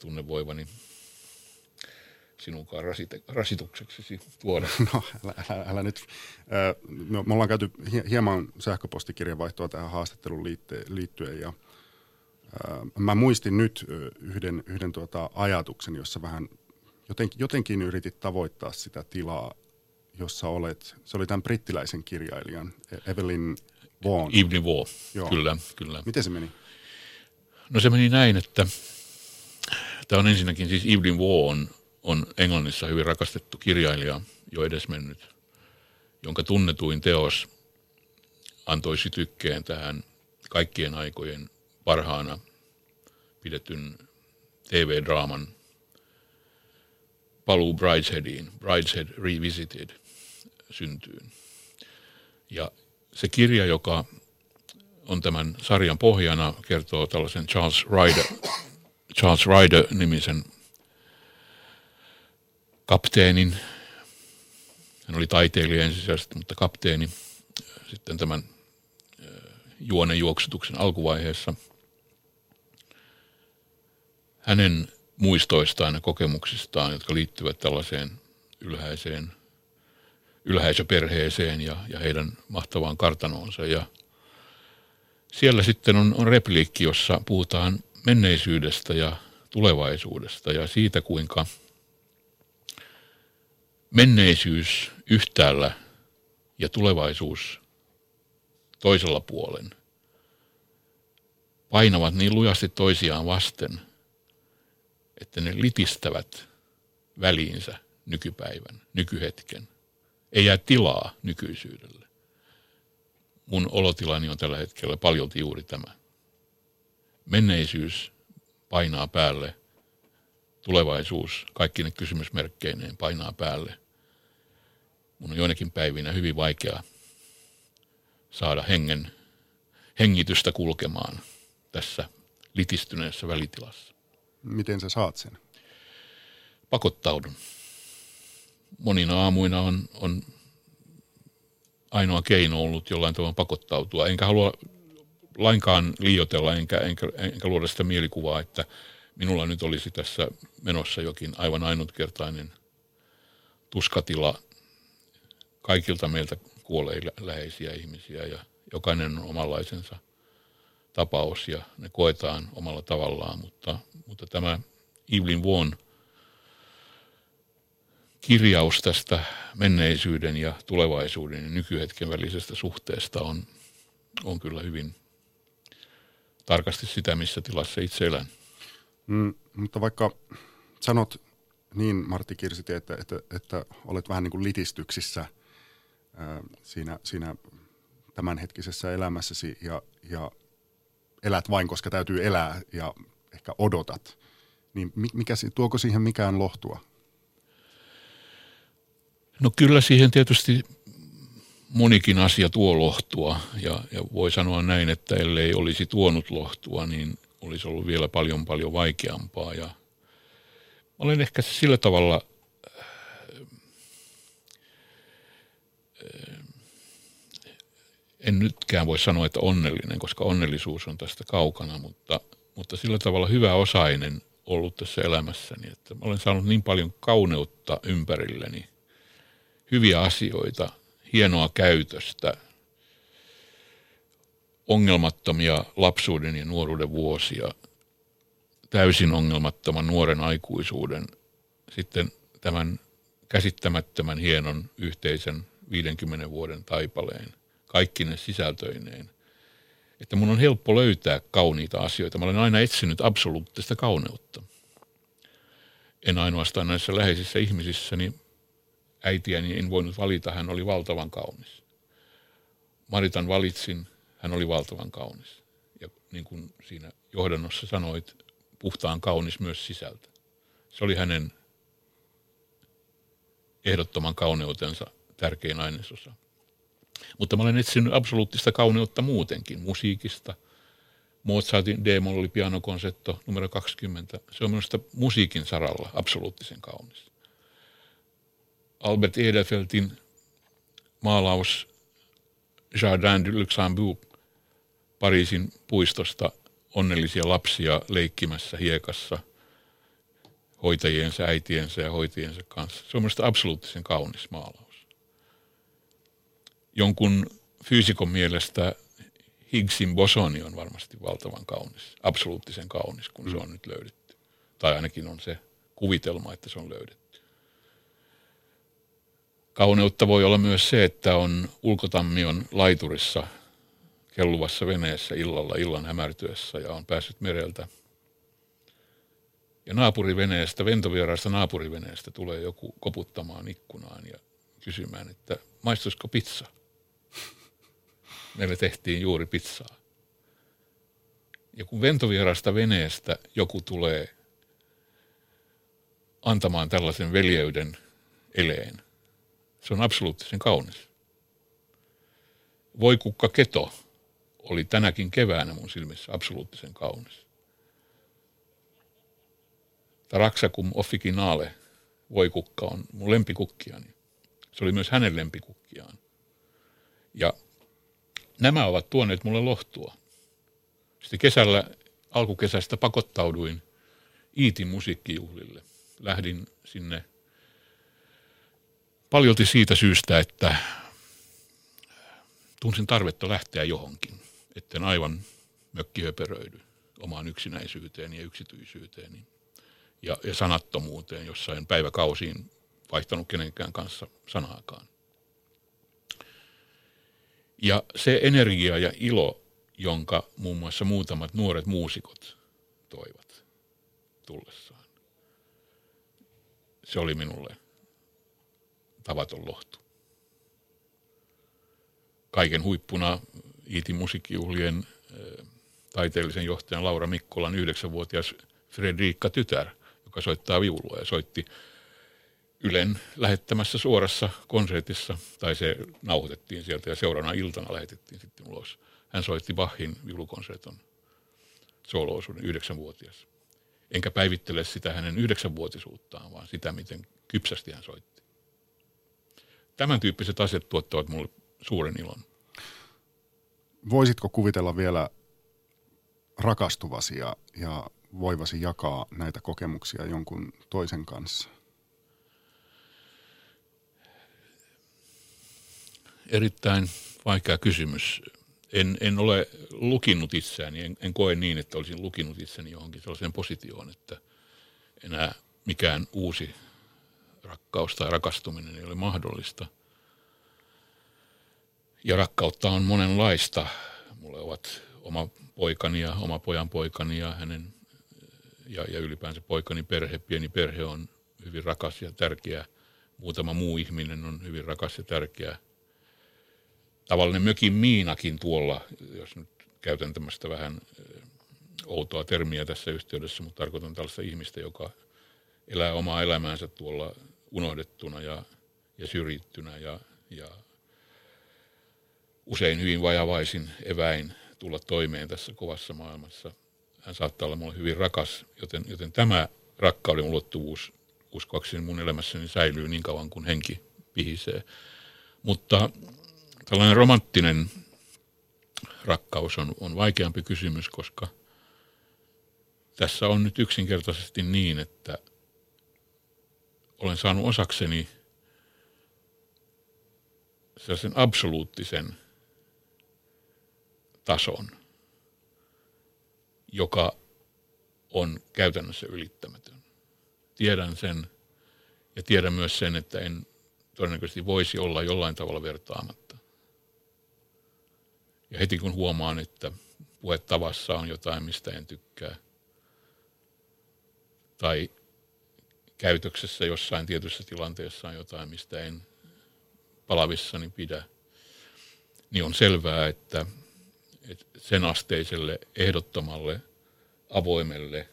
tunne voivani sinunkaan rasite, rasitukseksesi tuoda. No älä, älä, älä nyt. No, me ollaan käyty hieman sähköpostikirjan vaihtoa tähän haastatteluun liittyen ja mä muistin nyt yhden, yhden tuota ajatuksen, jossa vähän jotenkin, jotenkin yritit tavoittaa sitä tilaa, jossa olet, se oli tämän brittiläisen kirjailijan, Evelyn Waugh. Evelyn Waugh, kyllä, kyllä. Miten se meni? No se meni näin, että tämä on ensinnäkin, siis Evelyn Waugh on, on Englannissa hyvin rakastettu kirjailija, jo edesmennyt, jonka tunnetuin teos antoi sytykkeen tähän kaikkien aikojen parhaana pidetyn T V-draaman paluu Bridesheadiin, Brideshead Revisited, syntyyn. Ja se kirja, joka on tämän sarjan pohjana, kertoo tällaisen Charles Ryder, Charles Ryder-nimisen kapteenin. Hän oli taiteilija ensisijaisesti, mutta kapteeni sitten tämän juonen juoksutuksen alkuvaiheessa. Hänen muistoistaan ja kokemuksistaan, jotka liittyvät tällaiseen ylhäiseen, ylhäisöperheeseen ja, ja heidän mahtavaan kartanoonsa. Ja Siellä sitten on, on repliikki, jossa puhutaan menneisyydestä ja tulevaisuudesta ja siitä, kuinka menneisyys yhtäällä ja tulevaisuus toisella puolen painavat niin lujasti toisiaan vasten, että ne litistävät väliinsä nykypäivän, nykyhetken. Ei jää tilaa nykyisyydelle. Mun olotilani on tällä hetkellä paljolti juuri tämä. Menneisyys painaa päälle, tulevaisuus kaikki ne kysymysmerkkeineen painaa päälle. Mun on joinakin päivinä hyvin vaikea saada hengen, hengitystä kulkemaan tässä litistyneessä välitilassa. Miten sä saat sen? Pakottaudun. Monina aamuina on, on ainoa keino ollut jollain tavalla pakottautua. Enkä halua lainkaan liioitella, enkä, enkä, enkä luoda sitä mielikuvaa, että minulla nyt olisi tässä menossa jokin aivan ainutkertainen tuskatila kaikilta meiltä kuolee läheisiä ihmisiä ja jokainen on omanlaisensa tapaus ja ne koetaan omalla tavallaan, mutta, mutta tämä Evelyn Waughin kirjaus tästä menneisyyden ja tulevaisuuden ja nykyhetken välisestä suhteesta on, on kyllä hyvin tarkasti sitä, missä tilassa itse elän. Mm, mutta vaikka sanot niin, Martti Kirsitie, että, että, että olet vähän niin kuin litistyksissä ää, siinä, siinä tämänhetkisessä elämässäsi ja, ja elät vain, koska täytyy elää ja ehkä odotat, niin mikä, tuoko siihen mikään lohtua? No kyllä siihen tietysti monikin asia tuo lohtua ja, ja voi sanoa näin, että ellei olisi tuonut lohtua, niin olisi ollut vielä paljon paljon vaikeampaa ja olen ehkä sillä tavalla en nytkään voi sanoa, että onnellinen, koska onnellisuus on tästä kaukana, mutta, mutta sillä tavalla hyväosainen ollut tässä elämässäni, että olen saanut niin paljon kauneutta ympärilleni, hyviä asioita, hienoa käytöstä, ongelmattomia lapsuuden ja nuoruuden vuosia, täysin ongelmattoman nuoren aikuisuuden, sitten tämän käsittämättömän hienon yhteisen viidenkymmenen vuoden taipaleen, kaikki ne sisältöineen. Että mun on helppo löytää kauniita asioita. Mä olen aina etsinyt absoluuttista kauneutta. En ainoastaan näissä läheisissä ihmisissä, niin äitiäni en voinut valita, hän oli valtavan kaunis. Maritan valitsin, hän oli valtavan kaunis. Ja niin kuin siinä johdannossa sanoit, puhtaan kaunis myös sisältä. Se oli hänen ehdottoman kauneutensa tärkein ainesosa. Mutta mä olen etsinyt absoluuttista kauneutta muutenkin, musiikista. Mozartin D-moll pianokonsertto numero kaksikymmentä. Se on minusta musiikin saralla absoluuttisen kaunis. Albert Edelfeltin maalaus Jardin de Luxembourg Pariisin puistosta onnellisia lapsia leikkimässä hiekassa hoitajiensa, äitiensä ja hoitajiensa kanssa. Se on minusta absoluuttisen kaunis maalaus. Jonkun fyysikon mielestä Higgsin bosoni on varmasti valtavan kaunis, absoluuttisen kaunis, kun se on nyt löydetty. Tai ainakin on se kuvitelma, että se on löydetty. Kauneutta voi olla myös se, että on ulkotammion laiturissa kelluvassa veneessä illalla, illan hämärtyessä ja on päässyt mereltä. Ja naapuriveneestä, ventovieraasta naapuriveneestä tulee joku koputtamaan ikkunaan ja kysymään, että maistuisiko pizza? Meillä tehtiin juuri pizzaa. Ja kun ventovierasta veneestä joku tulee antamaan tällaisen veljeyden eleen, se on absoluuttisen kaunis. Voi kukka keto oli tänäkin keväänä mun silmissä absoluuttisen kaunis. Taraxacum officinale, voi kukka on mun lempikukkiani. Se oli myös hänen lempikukkiaan. Ja nämä ovat tuoneet mulle lohtua. Sitten kesällä, alkukesästä pakottauduin Iitin musiikkijuhlille. Lähdin sinne paljolti siitä syystä, että tunsin tarvetta lähteä johonkin. etten aivan mökkihöperöidy omaan yksinäisyyteen ja yksityisyyteen ja, ja sanattomuuteen, jossa en päiväkausiin vaihtanut kenenkään kanssa sanaakaan. Ja se energia ja ilo, jonka muun muassa muutamat nuoret muusikot toivat tullessaan, se oli minulle tavaton lohtu. Kaiken huippuna Iiti musiikkijuhlien taiteellisen johtajan Laura Mikkolan yhdeksänvuotias Fredrikka tytär, joka soittaa viulua ja soitti Ylen lähettämässä suorassa konsertissa, tai se nauhoitettiin sieltä ja seuraavana iltana lähetettiin sitten ulos. Hän soitti Bachin viulukonserton sooloosuuden, yhdeksänvuotias. Enkä päivittele sitä hänen yhdeksänvuotisuuttaan, vaan sitä, miten kypsästi hän soitti. Tämän tyyppiset asiat tuottavat minulle suuren ilon. Voisitko kuvitella vielä rakastuvasi ja, ja voivasi jakaa näitä kokemuksia jonkun toisen kanssa? Erittäin vaikea kysymys. En, en ole lukinnut itseäni, en, en koe niin, että olisin lukinnut itseni johonkin sellaiseen positioon, että enää mikään uusi rakkaus tai rakastuminen ei ole mahdollista. Ja rakkautta on monenlaista. Mulle ovat oma poikani ja oma pojan poikani ja hänen ja, ja ylipäänsä poikani perhe. Pieni perhe on hyvin rakas ja tärkeä. Muutama muu ihminen on hyvin rakas ja tärkeä. Tavallinen mökin miinakin tuolla, jos nyt käytän tämmöistä vähän outoa termiä tässä yhteydessä, mutta tarkoitan tällaista ihmistä, joka elää omaa elämäänsä tuolla unohdettuna ja, ja syrjittynä ja, ja usein hyvin vajavaisin eväin tulla toimeen tässä kovassa maailmassa. Hän saattaa olla mulle hyvin rakas, joten, joten tämä rakkauden ulottuvuus uskoakseni mun elämässäni säilyy niin kauan kuin henki pihisee. Mutta tällainen romanttinen rakkaus on, on vaikeampi kysymys, koska tässä on nyt yksinkertaisesti niin, että olen saanut osakseni sellaisen absoluuttisen tason, joka on käytännössä ylittämätön. Tiedän sen ja tiedän myös sen, että en todennäköisesti voisi olla jollain tavalla vertaamatta. Ja heti kun huomaan, että puhetavassa on jotain, mistä en tykkää, tai käytöksessä jossain tietyssä tilanteessa on jotain, mistä en palavissani pidä, niin on selvää, että, että sen asteiselle, ehdottomalle, avoimelle,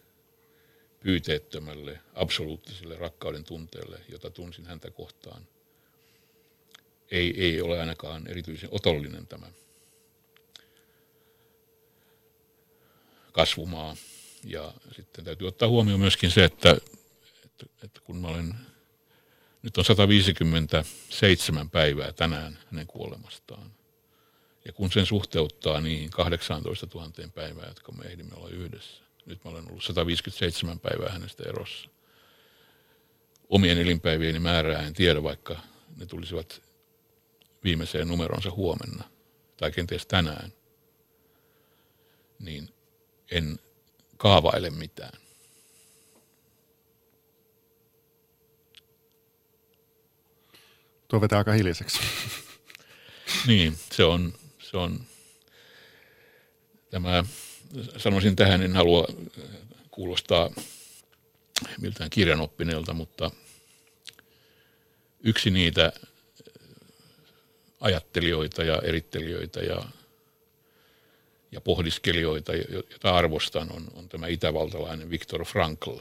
pyyteettömälle, absoluuttiselle rakkauden tunteelle, jota tunsin häntä kohtaan, ei, ei ole ainakaan erityisen otollinen tämä kasvumaa. Ja sitten täytyy ottaa huomioon myöskin se, että, että, että kun mä olen, nyt on sata viisikymmentäseitsemän päivää tänään hänen kuolemastaan. Ja kun sen suhteuttaa niihin kahdeksantoistatuhatta päivää, jotka me ehdimme olla yhdessä. Nyt mä olen ollut sata viisikymmentäseitsemän päivää hänestä erossa. Omien elinpäivieni määrää en tiedä, vaikka ne tulisivat viimeiseen numeronsa huomenna tai kenties tänään. Niin en kaavaile mitään. Tuo vetää aika hiljaiseksi. Niin, se on, se on. Tämä, sanoisin tähän, en halua kuulostaa miltään kirjanoppineelta, mutta yksi niitä ajattelijoita ja erittelijöitä ja ja pohdiskelijoita, joita arvostan, on, on tämä itävaltalainen Viktor Frankl,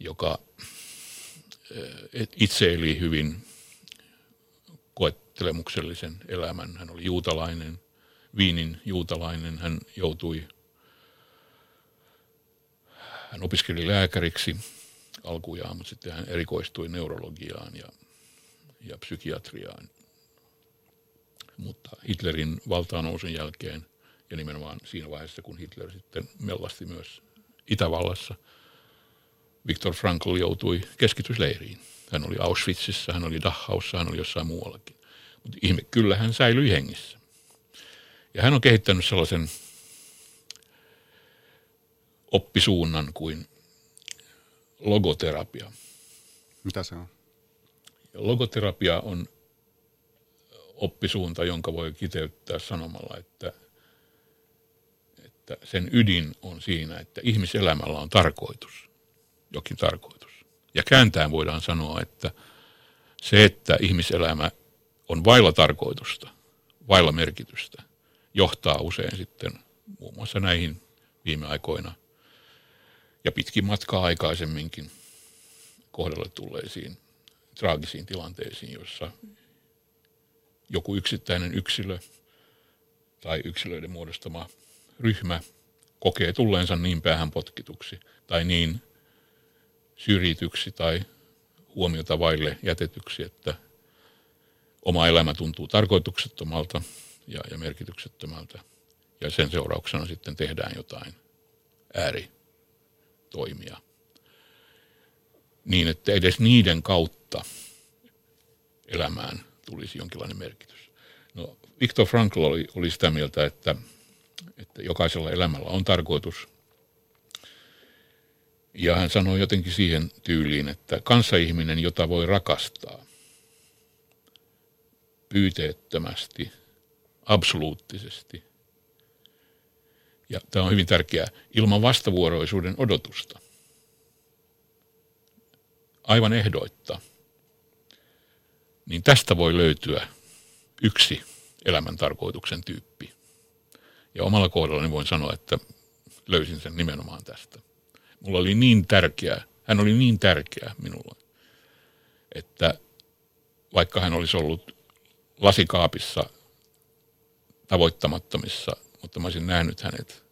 joka itse eli hyvin koettelemuksellisen elämän. Hän oli juutalainen, Viinin juutalainen. Hän joutui, hän opiskeli lääkäriksi alkujaan, mutta sitten hän erikoistui neurologiaan ja, ja psykiatriaan. Mutta Hitlerin valtaannousun jälkeen, ja nimenomaan siinä vaiheessa, kun Hitler sitten mellasti myös Itävallassa, Viktor Frankl joutui keskitysleiriin. Hän oli Auschwitzissa, hän oli Dachaussa, hän oli jossain muuallakin. Mutta ihme, kyllä hän säilyi hengissä. Ja hän on kehittänyt sellaisen oppisuunnan kuin logoterapia. Mitä se on? Logoterapia on oppisuunta, jonka voi kiteyttää sanomalla, että, että sen ydin on siinä, että ihmiselämällä on tarkoitus, jokin tarkoitus. Ja kääntäen voidaan sanoa, että se, että ihmiselämä on vailla tarkoitusta, vailla merkitystä, johtaa usein sitten muun muassa näihin viime aikoina ja pitkin matkaa aikaisemminkin kohdalle tulleisiin traagisiin tilanteisiin, joissa joku yksittäinen yksilö tai yksilöiden muodostama ryhmä kokee tulleensa niin päähän potkituksi tai niin syrjityksi tai huomiota vaille jätetyksi, että oma elämä tuntuu tarkoituksettomalta ja, ja merkityksettömältä, ja sen seurauksena sitten tehdään jotain ääritoimia. Niin, että edes niiden kautta elämään tulisi jonkinlainen merkitys. No, Viktor Frankl oli, oli sitä mieltä, että, että jokaisella elämällä on tarkoitus. Ja hän sanoi jotenkin siihen tyyliin, että kanssaihminen, jota voi rakastaa pyyteettömästi, absoluuttisesti. Ja tämä on hyvin tärkeää, ilman vastavuoroisuuden odotusta. Aivan ehdoitta. Niin tästä voi löytyä yksi elämäntarkoituksen tyyppi. Ja omalla kohdallani voin sanoa, että löysin sen nimenomaan tästä. Mulla oli niin tärkeää, hän oli niin tärkeä minulle, että vaikka hän olisi ollut lasikaapissa tavoittamattomissa, mutta mä olisin nähnyt hänet,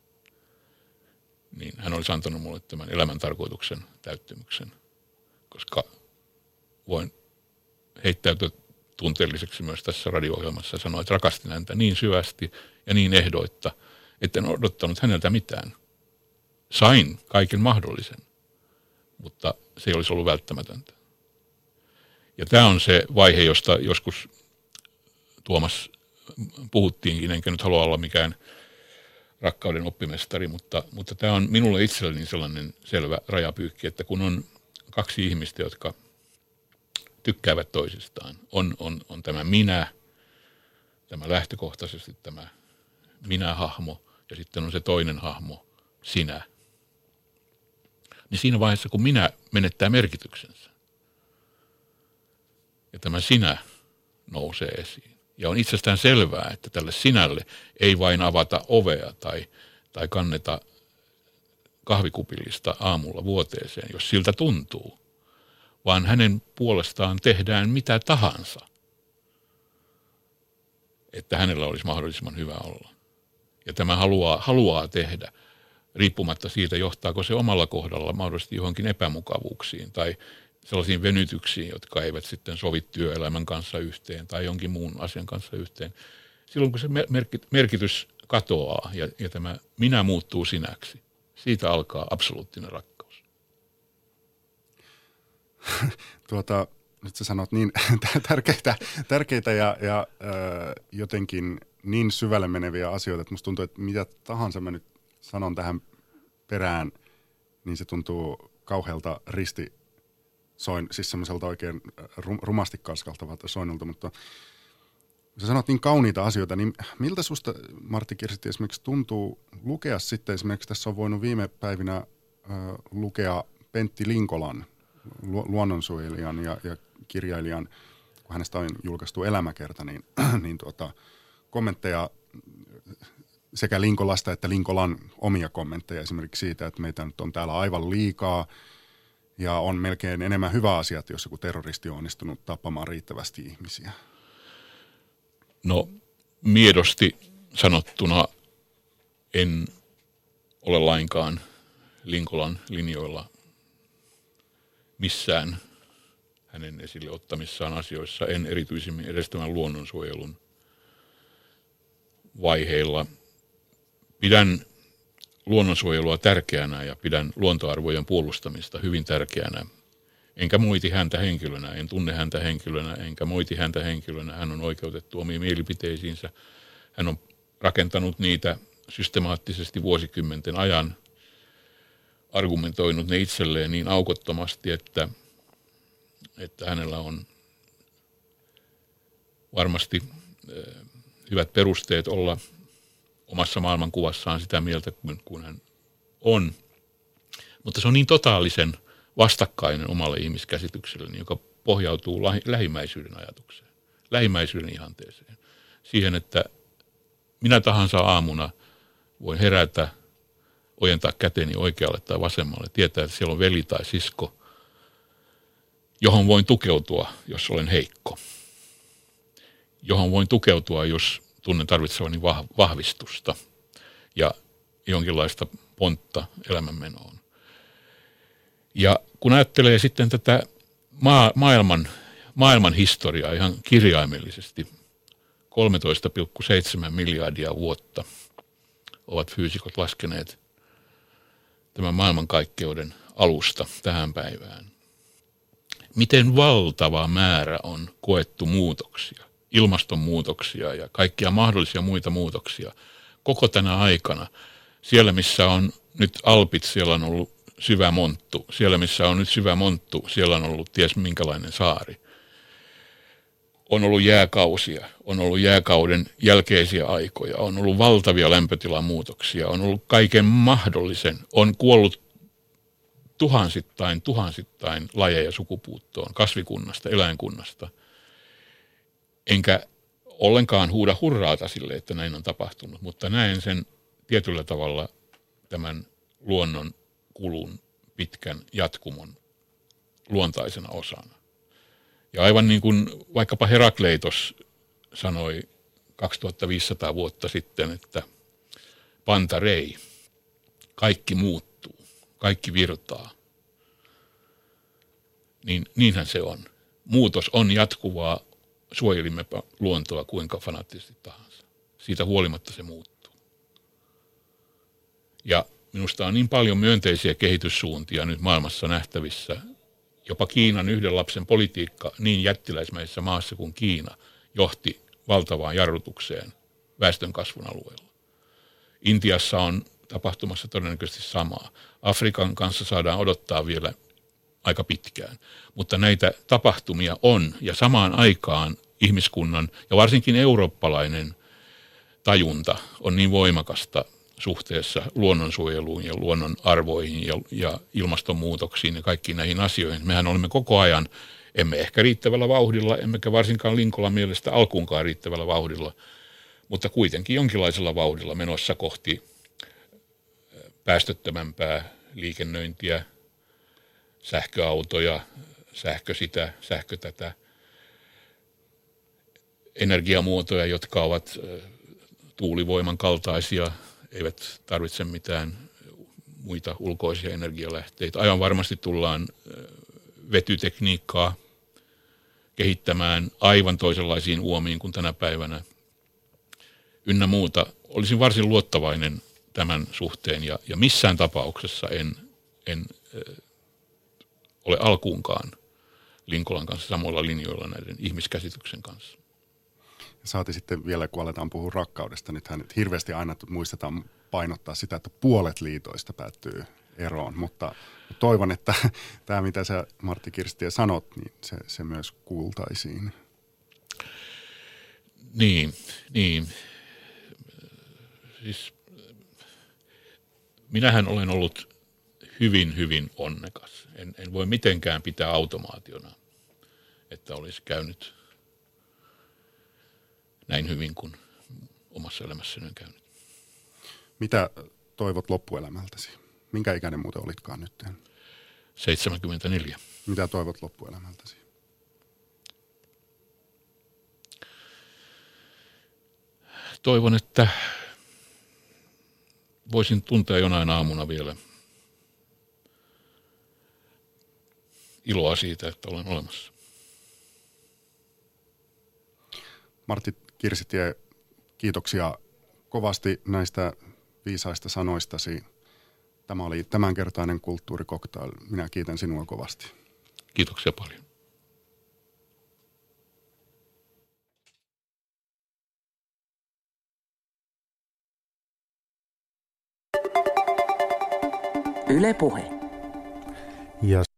niin hän olisi antanut mulle tämän elämäntarkoituksen täyttymyksen, koska voin heittäytyä tunteelliseksi myös tässä radio-ohjelmassa ja sanoa, että rakastin häntä niin syvästi ja niin ehdoitta, etten odottanut häneltä mitään. Sain kaiken mahdollisen, mutta se ei olisi ollut välttämätöntä. Ja tämä on se vaihe, josta joskus Tuomas puhuttiinkin, enkä nyt halua olla mikään rakkauden oppimestari, mutta, mutta tämä on minulle itselleni sellainen selvä rajapyykki, että kun on kaksi ihmistä, jotka tykkäävät toisistaan, on, on, on tämä minä, tämä lähtökohtaisesti tämä minä-hahmo ja sitten on se toinen hahmo, sinä. Niin siinä vaiheessa, kun minä menettää merkityksensä ja tämä sinä nousee esiin. Ja on itsestään selvää, että tälle sinälle ei vain avata ovea tai, tai kanneta kahvikupillista aamulla vuoteeseen, jos siltä tuntuu, vaan hänen puolestaan tehdään mitä tahansa, että hänellä olisi mahdollisimman hyvä olla. Ja tämä haluaa, haluaa tehdä, riippumatta siitä, johtaako se omalla kohdalla mahdollisesti johonkin epämukavuuksiin tai sellaisiin venytyksiin, jotka eivät sitten sovi työelämän kanssa yhteen tai jonkin muun asian kanssa yhteen. Silloin kun se merkitys katoaa ja, ja tämä minä muuttuu sinäksi, siitä alkaa absoluuttinen rakkaus. Tuota, nyt sä sanot niin tärkeitä, tärkeitä ja, ja ö, jotenkin niin syvälle meneviä asioita, että musta tuntuu, että mitä tahansa mä nyt sanon tähän perään, niin se tuntuu kauhealta risti. Soin, siis semmoiselta oikein rumasti kalskaltavalta soinnulta, mutta sä sanot niin kauniita asioita, niin miltä susta, Martti Kirsitie, esimerkiksi tuntuu lukea sitten, esimerkiksi tässä on voinut viime päivinä äh, lukea Pentti Linkolan, lu, luonnonsuojelijan ja, ja kirjailijan, kun hänestä on julkaistu elämäkerta, niin, niin tuota, kommentteja sekä Linkolasta että Linkolan omia kommentteja esimerkiksi siitä, että meitä nyt on täällä aivan liikaa, ja on melkein enemmän hyvä asia, että jos joku terroristi on onnistunut tappamaan riittävästi ihmisiä. No, miedosti sanottuna en ole lainkaan Linkolan linjoilla missään hänen esille ottamissaan asioissa. En erityisemmin edes tämän luonnonsuojelun vaiheilla. Pidän luonnonsuojelua tärkeänä ja pidän luontoarvojen puolustamista hyvin tärkeänä. Enkä moiti häntä henkilönä, en tunne häntä henkilönä, enkä moiti häntä henkilönä. Hän on oikeutettu omiin mielipiteisiinsä. Hän on rakentanut niitä systemaattisesti vuosikymmenten ajan, argumentoinut ne itselleen niin aukottomasti, että, että hänellä on varmasti hyvät perusteet olla omassa maailmankuvassaan sitä mieltä kuin hän on. Mutta se on niin totaalisen vastakkainen omalle ihmiskäsitykselleni, joka pohjautuu lähimmäisyyden ajatukseen, lähimmäisyyden ihanteeseen. Siihen, että minä tahansa aamuna voin herätä, ojentaa käteni oikealle tai vasemmalle, tietää, että siellä on veli tai sisko, johon voin tukeutua, jos olen heikko. Johon voin tukeutua, jos tunnen tarvitsevani vahvistusta ja jonkinlaista pontta elämänmenoon. Ja kun ajattelee sitten tätä maa, maailman, maailman historiaa ihan kirjaimellisesti, kolmetoista pilkku seitsemän miljardia vuotta ovat fyysikot laskeneet tämän maailmankaikkeuden alusta tähän päivään. Miten valtava määrä on koettu muutoksia, ilmastonmuutoksia ja kaikkia mahdollisia muita muutoksia koko tänä aikana. Siellä, missä on nyt Alpit, siellä on ollut syvä monttu. Siellä, missä on nyt syvä monttu, siellä on ollut ties minkälainen saari. On ollut jääkausia, on ollut jääkauden jälkeisiä aikoja, on ollut valtavia lämpötilamuutoksia, on ollut kaiken mahdollisen, on kuollut tuhansittain, tuhansittain lajeja sukupuuttoon, kasvikunnasta, eläinkunnasta. Enkä ollenkaan huuda hurraata sille, että näin on tapahtunut, mutta näen sen tietyllä tavalla tämän luonnon kulun pitkän jatkumon luontaisena osana. Ja aivan niin kuin vaikkapa Herakleitos sanoi kaksituhattaviisisataa vuotta sitten, että pantarei, kaikki muuttuu, kaikki virtaa. Niin, niinhän se on. Muutos on jatkuvaa, suojelimmepa luontoa kuinka fanaattisesti tahansa. Siitä huolimatta se muuttuu. Ja minusta on niin paljon myönteisiä kehityssuuntia nyt maailmassa nähtävissä. Jopa Kiinan yhden lapsen politiikka niin jättiläismäisessä maassa kuin Kiina johti valtavaan jarrutukseen väestönkasvun alueella. Intiassa on tapahtumassa todennäköisesti samaa. Afrikan kanssa saadaan odottaa vielä aika pitkään, mutta näitä tapahtumia on ja samaan aikaan ihmiskunnan ja varsinkin eurooppalainen tajunta on niin voimakasta suhteessa luonnonsuojeluun ja luonnon arvoihin ja, ja ilmastonmuutoksiin ja kaikkiin näihin asioihin. Mehän olemme koko ajan, emme ehkä riittävällä vauhdilla, emmekä varsinkaan Linkolan mielestä alkuunkaan riittävällä vauhdilla, mutta kuitenkin jonkinlaisella vauhdilla menossa kohti päästöttömämpää liikennöintiä, sähköautoja, sähkö sitä, sähkö tätä, energiamuotoja, jotka ovat tuulivoiman kaltaisia, eivät tarvitse mitään muita ulkoisia energialähteitä. Aivan varmasti tullaan vetytekniikkaa kehittämään aivan toisenlaisiin uomiin kuin tänä päivänä. Ynnä muuta. Olisin varsin luottavainen tämän suhteen ja, ja missään tapauksessa en, en äh, ole alkuunkaan Linkolan kanssa samoilla linjoilla näiden ihmiskäsityksen kanssa. Saati sitten vielä, kun aletaan puhua rakkaudesta, nythän nyt hirveästi aina muistetaan painottaa sitä, että puolet liitoista päättyy eroon, mutta toivon, että tämä mitä sä Martti Kirsitie sanot, niin se, se myös kuultaisiin. Niin, niin. Siis, minähän olen ollut hyvin, hyvin onnekas. En, en voi mitenkään pitää automaationa, että olisi käynyt näin hyvin kuin omassa elämässäni on käynyt. Mitä toivot loppuelämältäsi? Minkä ikäinen muuten olitkaan nyt? seitsemänkymmentäneljä. Mitä toivot loppuelämältäsi? Toivon, että voisin tuntea jonain aamuna vielä iloa siitä, että olen olemassa. Martti Kirsitie, kiitoksia kovasti näistä viisaista sanoistasi. Tämä oli tämänkertainen Kulttuurikoktail. Minä kiitän sinua kovasti. Kiitoksia paljon. Yle Puhe. Ja